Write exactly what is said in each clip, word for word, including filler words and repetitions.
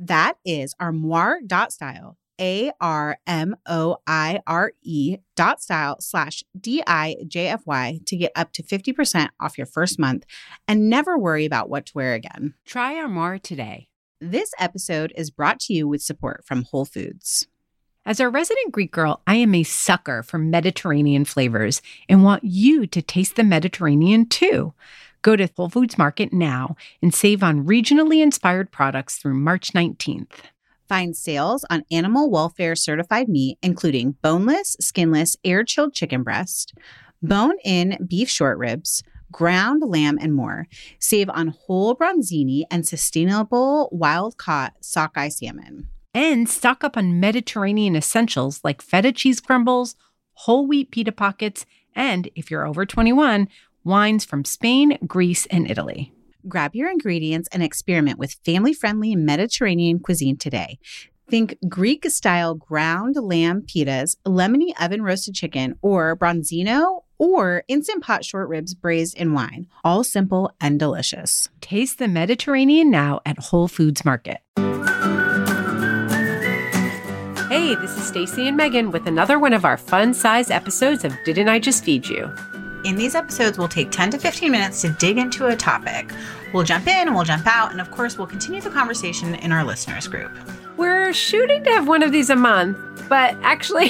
That is armoire.style, A R M O I R E dot style slash D I J F Y to get up to fifty percent off your first month and never worry about what to wear again. Try Armoire today. This episode is brought to you with support from Whole Foods. As a resident Greek girl, I am a sucker for Mediterranean flavors and want you to taste the Mediterranean too. Go to Whole Foods Market now and save on regionally inspired products through March nineteenth. Find sales on animal welfare certified meat, including boneless, skinless, air-chilled chicken breast, bone-in beef short ribs, ground lamb, and more. Save on whole bronzini and sustainable wild-caught sockeye salmon. And stock up on Mediterranean essentials like feta cheese crumbles, whole wheat pita pockets, and, if you're over twenty-one, wines from Spain, Greece, and Italy. Grab your ingredients and experiment with family-friendly Mediterranean cuisine today. Think Greek-style ground lamb pitas, lemony oven-roasted chicken, or bronzino, or Instant Pot short ribs braised in wine. All simple and delicious. Taste the Mediterranean now at Whole Foods Market. Hey, this is Stacie and Meghan with another one of our fun-size episodes of Didn't I Just Feed You? In these episodes, we'll take ten to fifteen minutes to dig into a topic. We'll jump in, we'll jump out, and of course, we'll continue the conversation in our listeners group. We're shooting to have one of these a month, but actually,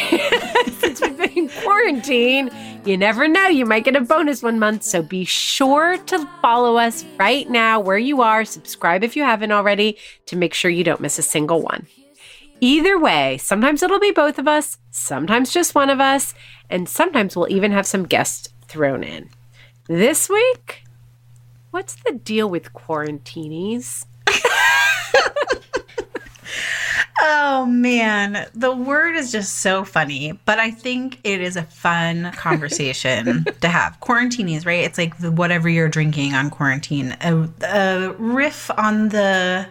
since we've been in quarantine, you never know, you might get a bonus one month. So be sure to follow us right now where you are. Subscribe if you haven't already to make sure you don't miss a single one. Either way, sometimes it'll be both of us, sometimes just one of us, and sometimes we'll even have some guests thrown in. This week, what's the deal with quarantinis? Oh, man. The word is just so funny, but I think it is a fun conversation to have. Quarantinis, right? It's like the, whatever you're drinking on quarantine. A, a riff on the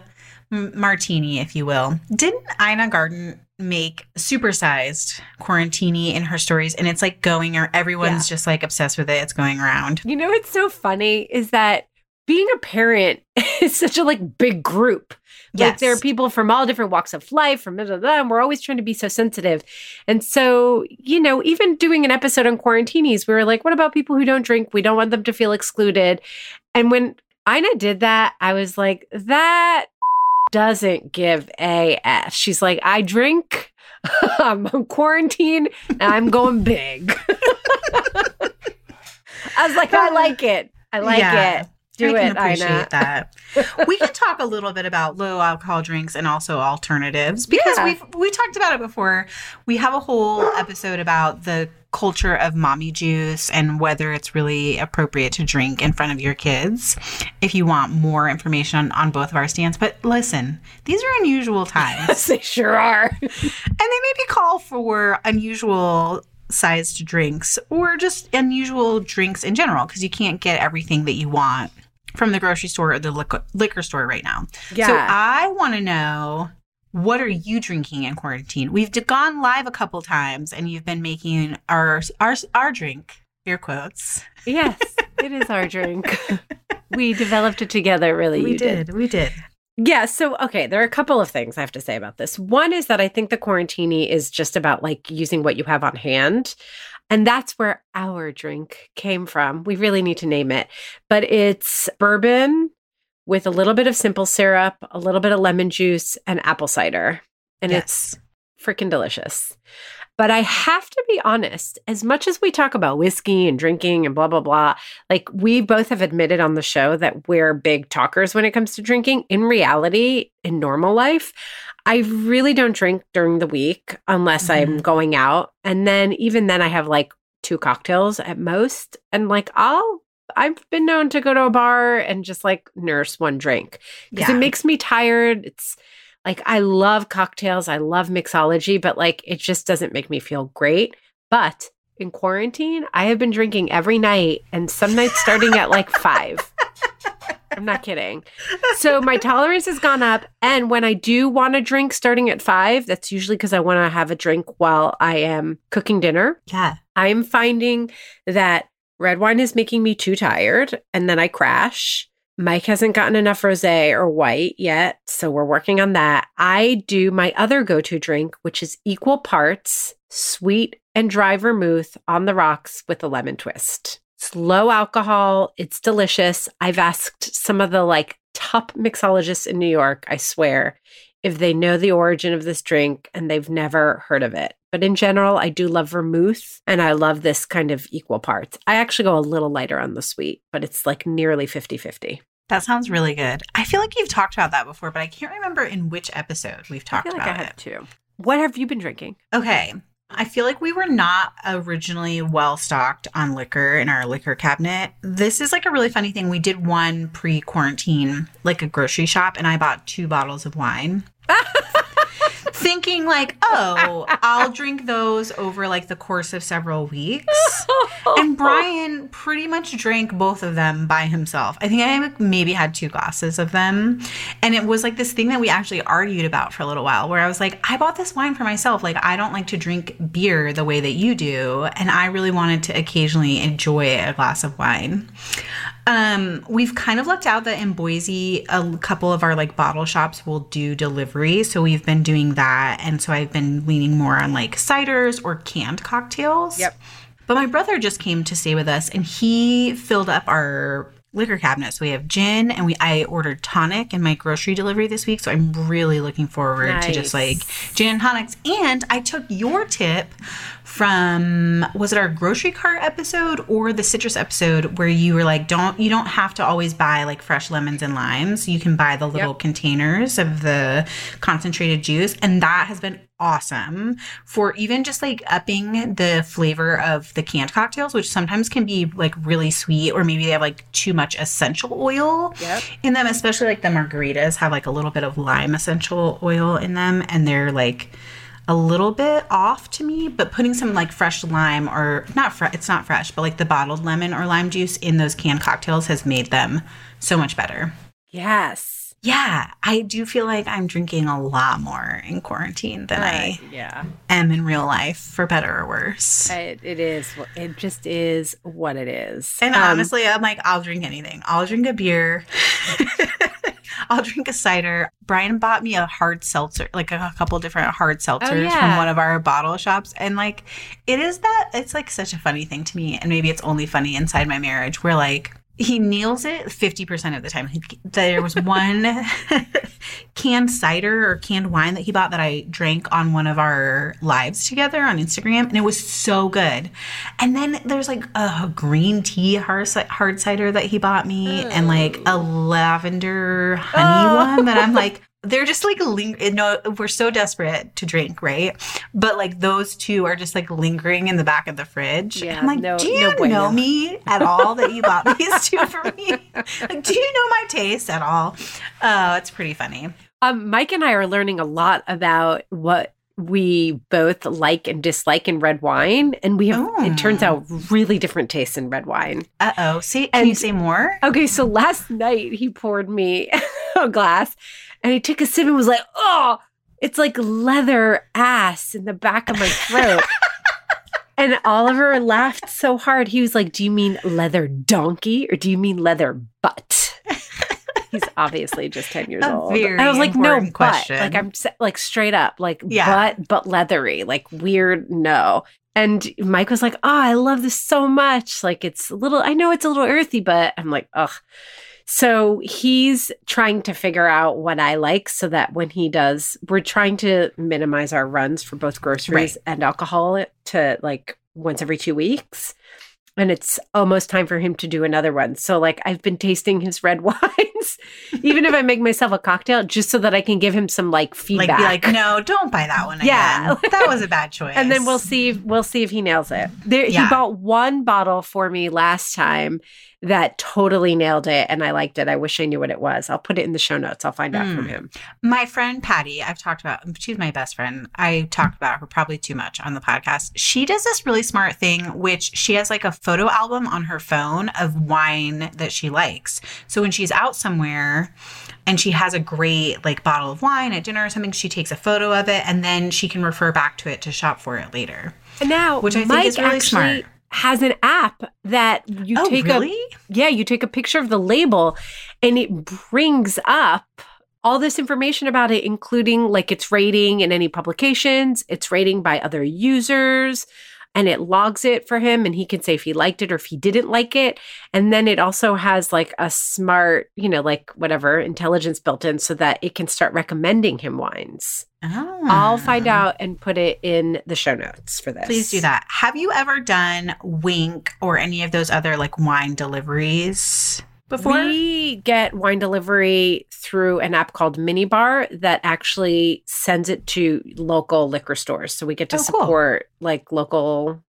martini, if you will. Didn't Ina Garten make supersized quarantini in her stories? And it's like going, or everyone's yeah. just like obsessed with it. It's going around. You know what's so funny is that being a parent is such a like big group. Yes. Like there are people from all different walks of life, from blah, blah, blah, and we're always trying to be so sensitive. And so, you know, even doing an episode on quarantinis, we were like, what about people who don't drink? We don't want them to feel excluded. And when Ina did that, I was like, that doesn't give a F. She's like, I drink, I'm quarantined, and I'm going big. I was like, I like it. I like yeah. it. Do I it, can appreciate Ina. That. We can talk a little bit about low alcohol drinks and also alternatives because yeah. we've we talked about it before. We have a whole episode about the culture of mommy juice and whether it's really appropriate to drink in front of your kids if you want more information on, on both of our stands. But listen, these are unusual times. They sure are. And they maybe call for unusual sized drinks or just unusual drinks in general because you can't get everything that you want from the grocery store or the liquor, liquor store right now. Yeah. So I want to know, what are you drinking in quarantine? We've gone live a couple times and you've been making our our, our drink, air quotes. Yes, it is our drink. We developed it together, really. We did. did. We did. Yeah. So, okay, there are a couple of things I have to say about this. One is that I think the Quarantini is just about like using what you have on hand. And that's where our drink came from. We really need to name it. But it's bourbon with a little bit of simple syrup, a little bit of lemon juice, and apple cider. And yes. It's freaking delicious. But I have to be honest, as much as we talk about whiskey and drinking and blah, blah, blah, like we both have admitted on the show that we're big talkers when it comes to drinking. In reality, in normal life, I really don't drink during the week unless mm-hmm. I'm going out. And then even then I have like two cocktails at most. And like I'll, I've been known to go to a bar and just like nurse one drink because yeah. it makes me tired. It's like, I love cocktails. I love mixology, but like, it just doesn't make me feel great. But in quarantine, I have been drinking every night and some nights starting at like five. I'm not kidding. So my tolerance has gone up. And when I do want a drink starting at five, that's usually because I want to have a drink while I am cooking dinner. Yeah. I'm finding that red wine is making me too tired and then I crash. Mike hasn't gotten enough rosé or white yet, so we're working on that. I do my other go-to drink, which is equal parts sweet and dry vermouth on the rocks with a lemon twist. It's low alcohol. It's delicious. I've asked some of the like top mixologists in New York, I swear, if they know the origin of this drink, and they've never heard of it. But in general, I do love vermouth, and I love this kind of equal parts. I actually go a little lighter on the sweet, but it's like nearly fifty-fifty. That sounds really good. I feel like you've talked about that before, but I can't remember in which episode we've talked I feel like about I have it. Too. What have you been drinking? Okay. I feel like we were not originally well-stocked on liquor in our liquor cabinet. This is like a really funny thing. We did one pre-quarantine, like a grocery shop, and I bought two bottles of wine. Thinking like, oh, I'll drink those over like the course of several weeks. And Brian pretty much drank both of them by himself. I think I maybe had two glasses of them. And it was like this thing that we actually argued about for a little while where I was like, I bought this wine for myself. Like, I don't like to drink beer the way that you do. And I really wanted to occasionally enjoy a glass of wine. Um, we've kind of left out that in Boise, a couple of our like bottle shops will do delivery. So we've been doing that. And so I've been leaning more on like ciders or canned cocktails. Yep. But my brother just came to stay with us and he filled up our liquor cabinet. So we have gin and we, I ordered tonic in my grocery delivery this week. So I'm really looking forward nice. to just like gin and tonics. And I took your tip from, was it our grocery cart episode or the citrus episode where you were like, don't, you don't have to always buy like fresh lemons and limes. You can buy the little yep. containers of the concentrated juice. And that has been awesome for even just like upping the flavor of the canned cocktails, which sometimes can be like really sweet, or maybe they have like too much essential oil yep. in them, especially like the margaritas have like a little bit of lime essential oil in them. And they're like a little bit off to me, but putting some like fresh lime or not, fre- it's not fresh, but like the bottled lemon or lime juice in those canned cocktails has made them so much better. Yes. Yeah. I do feel like I'm drinking a lot more in quarantine than right. I yeah. am in real life, for better or worse. It, it is. It just is what it is. And um, honestly, I'm like, I'll drink anything. I'll drink a beer. I'll drink a cider. Brian bought me a hard seltzer, like a, a couple different hard seltzers oh, yeah. from one of our bottle shops. And like, it is that, it's like such a funny thing to me. And maybe it's only funny inside my marriage where like, he nails it fifty percent of the time. There was one canned cider or canned wine that he bought that I drank on one of our lives together on Instagram, and it was so good. And then there's like a green tea hard, hard cider that he bought me oh. and like a lavender honey oh. one that I'm like, they're just like, ling- no, we're so desperate to drink, right? But like those two are just like lingering in the back of the fridge. Yeah, I'm like, no, do you no know me at all that you bought these two for me? Like, do you know my taste at all? Uh, it's pretty funny. Um, Mike and I are learning a lot about what we both like and dislike in red wine. And we have, oh. it turns out, really different tastes in red wine. Uh-oh. See, can and, you say more? Okay, so last night he poured me a glass. And he took a sip and was like, oh, it's like leather ass in the back of my throat. And Oliver laughed so hard. He was like, do you mean leather donkey or do you mean leather butt? he's obviously just ten years a old. Very I was like, no, question. But. Like, I'm like straight up, like, yeah. but, but leathery, like weird, no. And Mike was like, oh, I love this so much. Like, it's a little, I know it's a little earthy, but I'm like, ugh. So he's trying to figure out what I like so that when he does, we're trying to minimize our runs for both groceries right. and alcohol to like once every two weeks. And it's almost time for him to do another one. So like I've been tasting his red wines, even if I make myself a cocktail, just so that I can give him some like feedback. Like be like, no, don't buy that one yeah. again. That was a bad choice. And then we'll see, we'll see if he nails it. There, yeah. He bought one bottle for me last time. That totally nailed it, and I liked it. I wish I knew what it was. I'll put it in the show notes. I'll find out mm. from him. My friend Patty, I've talked about, she's my best friend. I talked about her probably too much on the podcast. She does this really smart thing, which she has like a photo album on her phone of wine that she likes. So when she's out somewhere and she has a great like bottle of wine at dinner or something, she takes a photo of it, and then she can refer back to it to shop for it later. And now, which I Mike think is really actually- smart. has an app that you oh, take really? a yeah you take a picture of the label, and it brings up all this information about it, including like its rating and any publications, its rating by other users, and it logs it for him, and he can say if he liked it or if he didn't like it. And then it also has like a smart, you know, like whatever intelligence built in so that it can start recommending him wines. Oh. I'll find out and put it in the show notes for this. Please do that. Have you ever done Wink or any of those other like wine deliveries before? We get wine delivery through an app called Minibar that actually sends it to local liquor stores. So we get to oh, support cool. like local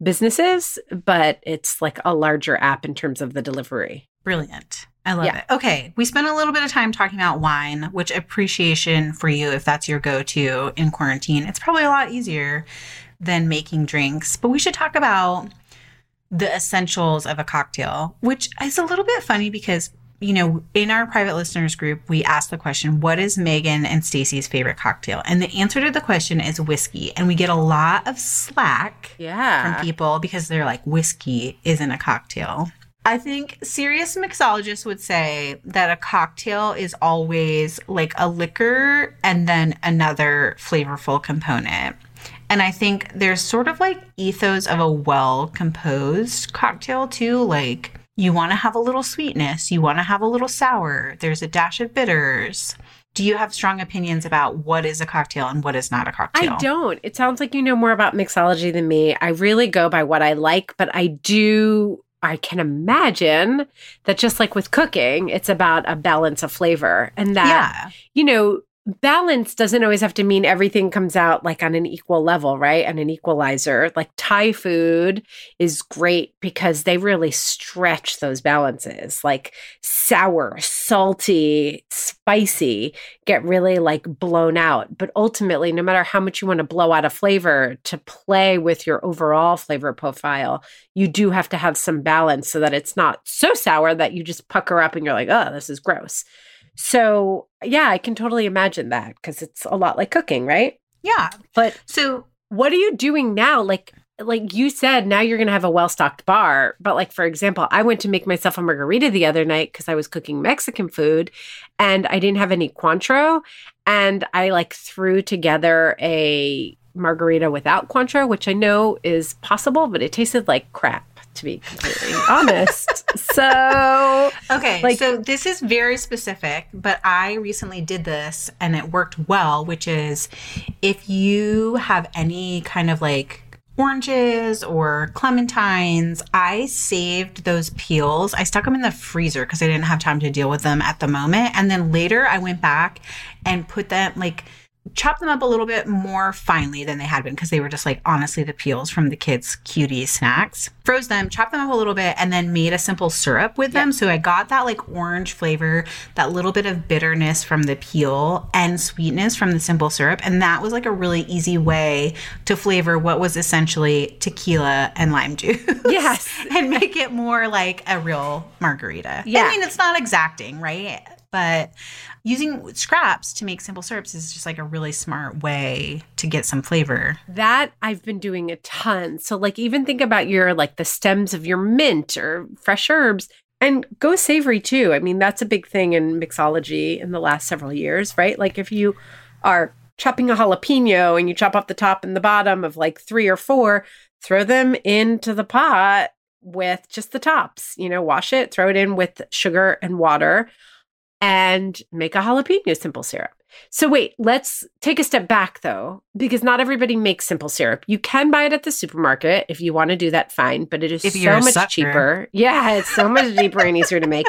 businesses, but it's like a larger app in terms of the delivery. Brilliant. I love yeah. it. Okay. We spent a little bit of time talking about wine, which appreciation for you if that's your go-to in quarantine. It's probably a lot easier than making drinks, but we should talk about the essentials of a cocktail, which is a little bit funny because, you know, in our private listeners group, we asked the question, what is Meghan and Stacie's favorite cocktail? And the answer to the question is whiskey. And we get a lot of slack yeah. from people because they're like, whiskey isn't a cocktail. I think serious mixologists would say that a cocktail is always like a liquor and then another flavorful component. And I think there's sort of like ethos of a well-composed cocktail too. Like you want to have a little sweetness. You want to have a little sour. There's a dash of bitters. Do you have strong opinions about what is a cocktail and what is not a cocktail? I don't. It sounds like you know more about mixology than me. I really go by what I like, but I do... I can imagine that just like with cooking, it's about a balance of flavor and that, yeah. you know, balance doesn't always have to mean everything comes out like on an equal level, right? And an equalizer. Like Thai food is great because they really stretch those balances. Like sour, salty, spicy get really like blown out. But ultimately, no matter how much you want to blow out a flavor to play with your overall flavor profile, you do have to have some balance so that it's not so sour that you just pucker up and you're like, oh, this is gross. So, yeah, I can totally imagine that because it's a lot like cooking, right? Yeah. But so what are you doing now? Like like you said, now you're going to have a well-stocked bar. But like, for example, I went to make myself a margarita the other night because I was cooking Mexican food and I didn't have any Cointreau. And I like threw together a margarita without Cointreau, which I know is possible, but it tasted like crap. To be completely honest. So, okay. Like, so this is very specific, but I recently did this and it worked well, which is if you have any kind of like oranges or clementines, I saved those peels. I stuck them in the freezer because I didn't have time to deal with them at the moment. And then later I went back and put them like chop them up a little bit more finely than they had been because they were just like, honestly, the peels from the kids' cutie snacks. Froze them, chopped them up a little bit, and then made a simple syrup with them. Yep. So I got that like orange flavor, that little bit of bitterness from the peel and sweetness from the simple syrup. And that was like a really easy way to flavor what was essentially tequila and lime juice. Yes. And make it more like a real margarita. Yeah. I mean, it's not exacting, right? But using scraps to make simple syrups is just like a really smart way to get some flavor. That I've been doing a ton. So like even think about your like the stems of your mint or fresh herbs. And go savory too. I mean, that's a big thing in mixology in the last several years, right? Like if you are chopping a jalapeno and you chop off the top and the bottom of like three or four, throw them into the pot with just the tops, you know, wash it, throw it in with sugar and water and make a jalapeno simple syrup. So wait, let's take a step back though, because not everybody makes simple syrup. You can buy it at the supermarket if you want to do that, fine, but it is if so much sucker. cheaper. Yeah, it's so much cheaper and easier to make.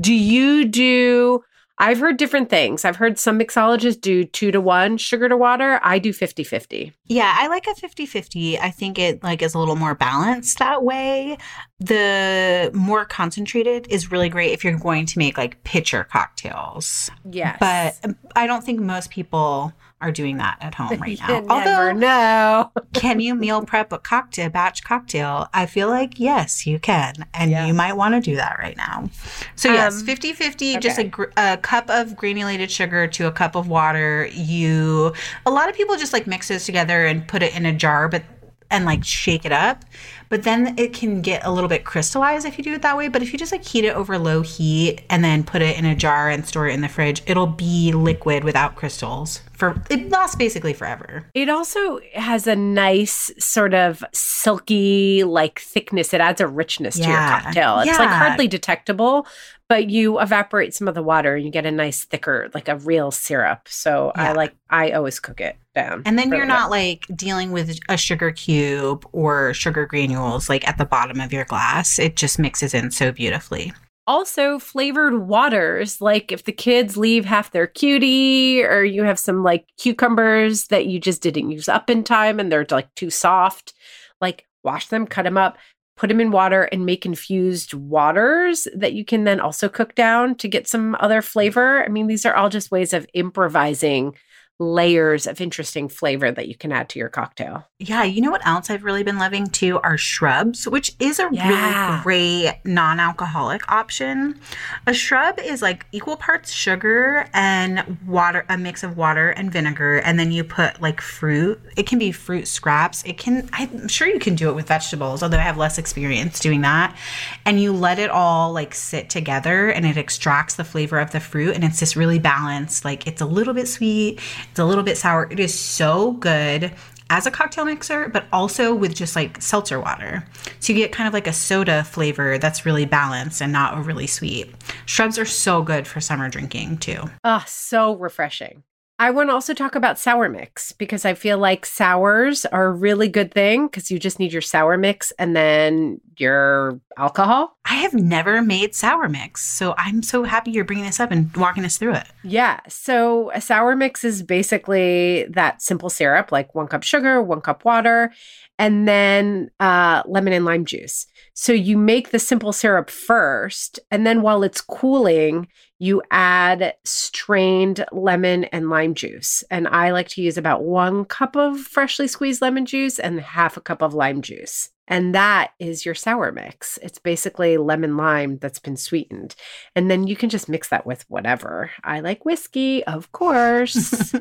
Do you do, I've heard different things. I've heard some mixologists do two to one sugar to water. I do fifty-fifty. Yeah, I like a fifty-fifty. I think it like is a little more balanced that way. The more concentrated is really great if you're going to make like pitcher cocktails. Yes. But I don't think most people are doing that at home right now. Although, never know. Can you meal prep a cocktail, batch cocktail? I feel like, yes, you can. And yeah. you might want to do that right now. So yes, um, fifty-fifty, okay. Just a, gr- a cup of granulated sugar to a cup of water. You, a lot of people just like mix those together and put it in a jar, but and like shake it up. But then it can get a little bit crystallized if you do it that way. But if you just like heat it over low heat and then put it in a jar and store it in the fridge, it'll be liquid without crystals. For it lasts basically forever. It also has a nice sort of silky like thickness. It adds a richness yeah. to your cocktail. It's yeah. like hardly detectable, but you evaporate some of the water and you get a nice thicker, like a real syrup. So yeah. I like, I always cook it down. And then you're not like dealing with a sugar cube or sugar granules like at the bottom of your glass. It just mixes in so beautifully. Also flavored waters, like if the kids leave half their cutie or you have some like cucumbers that you just didn't use up in time and they're like too soft, like wash them, cut them up, put them in water and make infused waters that you can then also cook down to get some other flavor. I mean, these are all just ways of improvising layers of interesting flavor that you can add to your cocktail. Yeah. You know what else I've really been loving too are shrubs, which is a yeah. really great non-alcoholic option. A shrub is like equal parts sugar and water, a mix of water and vinegar. And then you put like fruit. It can be fruit scraps. It can, I'm sure you can do it with vegetables, although I have less experience doing that. And you let it all like sit together and it extracts the flavor of the fruit. And it's just really balanced. Like it's a little bit sweet. It's a little bit sour. It is so good as a cocktail mixer, but also with just like seltzer water. So you get kind of like a soda flavor that's really balanced and not overly sweet. Shrubs are so good for summer drinking too. Oh, so refreshing. I want to also talk about sour mix because I feel like sours are a really good thing because you just need your sour mix and then your alcohol. I have never made sour mix, so I'm so happy you're bringing this up and walking us through it. Yeah. So a sour mix is basically that simple syrup, like one cup sugar, one cup water, and then uh, lemon and lime juice. So you make the simple syrup first, and then while it's cooling, you add strained lemon and lime juice. And I like to use about one cup of freshly squeezed lemon juice and half a cup of lime juice. And that is your sour mix. It's basically lemon lime that's been sweetened. And then you can just mix that with whatever. I like whiskey, of course.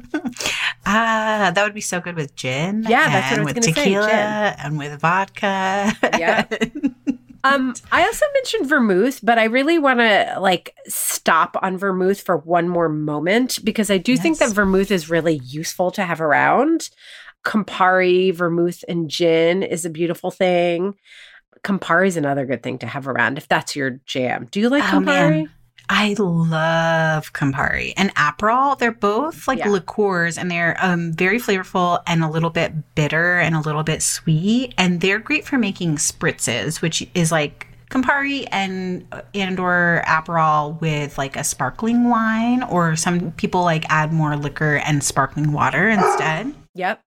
Ah, that would be so good with gin. Yeah, that's what I was going to say. And with tequila and with vodka. Yeah. Um, I also mentioned vermouth, but I really want to like stop on vermouth for one more moment because I do yes. think that vermouth is really useful to have around. Campari, vermouth, and gin is a beautiful thing. Campari is another good thing to have around if that's your jam. Do you like oh, Campari? Man. I love Campari and Aperol. They're both like yeah. liqueurs and they're um, very flavorful and a little bit bitter and a little bit sweet. And they're great for making spritzes, which is like Campari and and or Aperol with like a sparkling wine, or some people like add more liquor and sparkling water instead. Yep.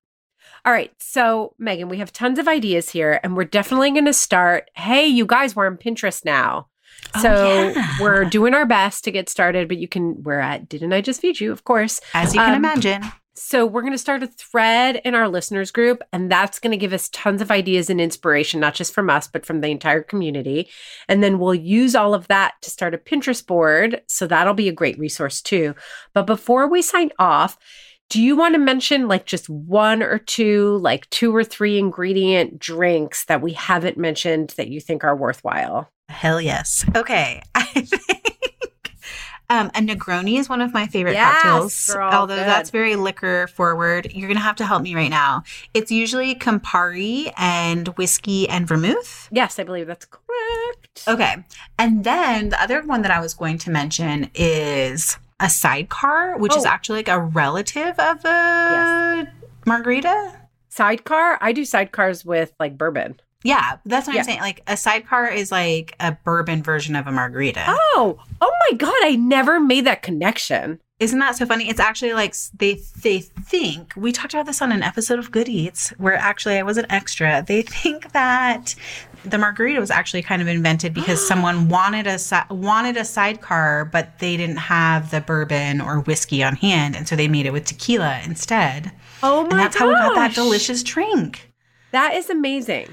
All right. So, Megan, we have tons of ideas here and we're definitely going to start. Hey, you guys, we're on Pinterest now. So oh, yeah. we're doing our best to get started, but you can, we're at Didn't I Just Feed You, of course. As you can um, imagine. So we're going to start a thread in our listeners group, and that's going to give us tons of ideas and inspiration, not just from us, but from the entire community. And then we'll use all of that to start a Pinterest board. So that'll be a great resource too. But before we sign off, do you want to mention like just one or two, like two or three ingredient drinks that we haven't mentioned that you think are worthwhile? Hell yes. Okay. I think um, a Negroni is one of my favorite yes, cocktails. Girl, although good. That's very liquor forward. You're going to have to help me right now. It's usually Campari and whiskey and vermouth. Yes, I believe that's correct. Okay. And then the other one that I was going to mention is a sidecar, which oh. is actually like a relative of a yes. margarita. Sidecar? I do sidecars with like bourbon. Yeah, that's what yeah. I'm saying. Like, a sidecar is like a bourbon version of a margarita. Oh, oh my God. I never made that connection. Isn't that so funny? It's actually like they they think, we talked about this on an episode of Good Eats, where actually I was an extra. They think that the margarita was actually kind of invented because someone wanted a, wanted a sidecar, but they didn't have the bourbon or whiskey on hand. And so they made it with tequila instead. Oh, my God. And that's gosh. how we got that delicious drink. That is amazing.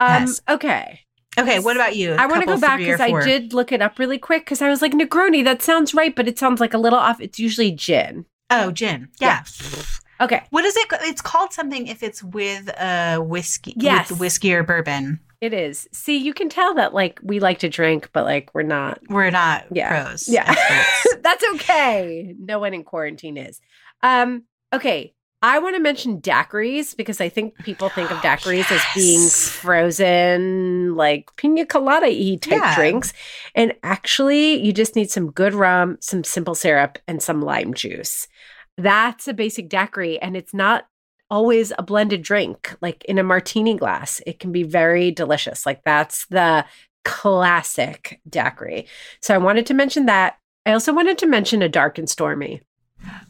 Um, yes. Okay. Okay. What about you? A I want to go back because I did look it up really quick because I was like, Negroni, that sounds right, but it sounds like a little off. It's usually gin. Oh, gin. Yeah. yeah. Okay. What is it? It's called something if it's with a uh, whiskey. Yes. With whiskey or bourbon. It is. See, you can tell that like we like to drink, but like we're not. We're not yeah. pros. Yeah. That's okay. No one in quarantine is. Um, okay. I want to mention daiquiris because I think people think of daiquiris oh, yes. as being frozen, like pina colada-y type yeah. drinks. And actually, you just need some good rum, some simple syrup, and some lime juice. That's a basic daiquiri. And it's not always a blended drink, like in a martini glass. It can be very delicious. Like, that's the classic daiquiri. So I wanted to mention that. I also wanted to mention a dark and stormy.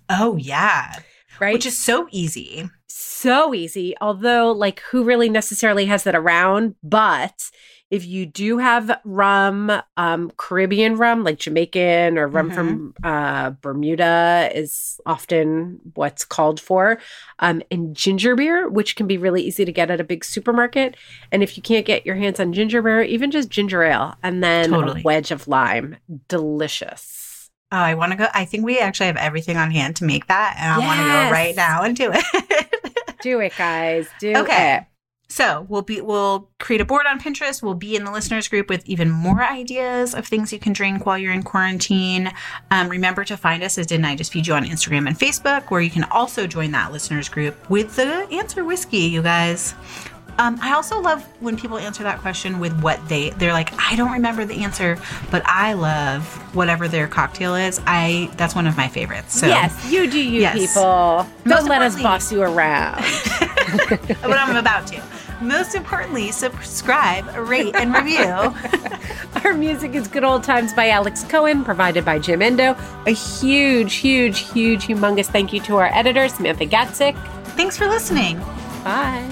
Oh, yeah. Right? Which is so easy. So easy. Although, like, who really necessarily has that around? But if you do have rum, um, Caribbean rum, like Jamaican or rum mm-hmm. from uh, Bermuda is often what's called for. Um, and ginger beer, which can be really easy to get at a big supermarket. And if you can't get your hands on ginger beer, even just ginger ale. And then totally. a wedge of lime. Delicious. Oh, I want to go. I think we actually have everything on hand to make that. And I yes. want to go right now and do it. Do it, guys. Do okay. it. Okay. So we'll be we'll create a board on Pinterest. We'll be in the listeners group with even more ideas of things you can drink while you're in quarantine. Um, remember to find us as Didn't I Just Feed You on Instagram and Facebook, where you can also join that listeners group with the answer whiskey, you guys. Um, I also love when people answer that question with what they, they're like, I don't remember the answer, but I love whatever their cocktail is. I, that's one of my favorites. So yes, you do you yes. people. Don't let us boss you around. But I'm about to. Most importantly, subscribe, rate, and review. Our music is Good Old Times by Alex Cohen, provided by Jim Endo. A huge, huge, huge, humongous thank you to our editor, Samantha Gatsik. Thanks for listening. Bye.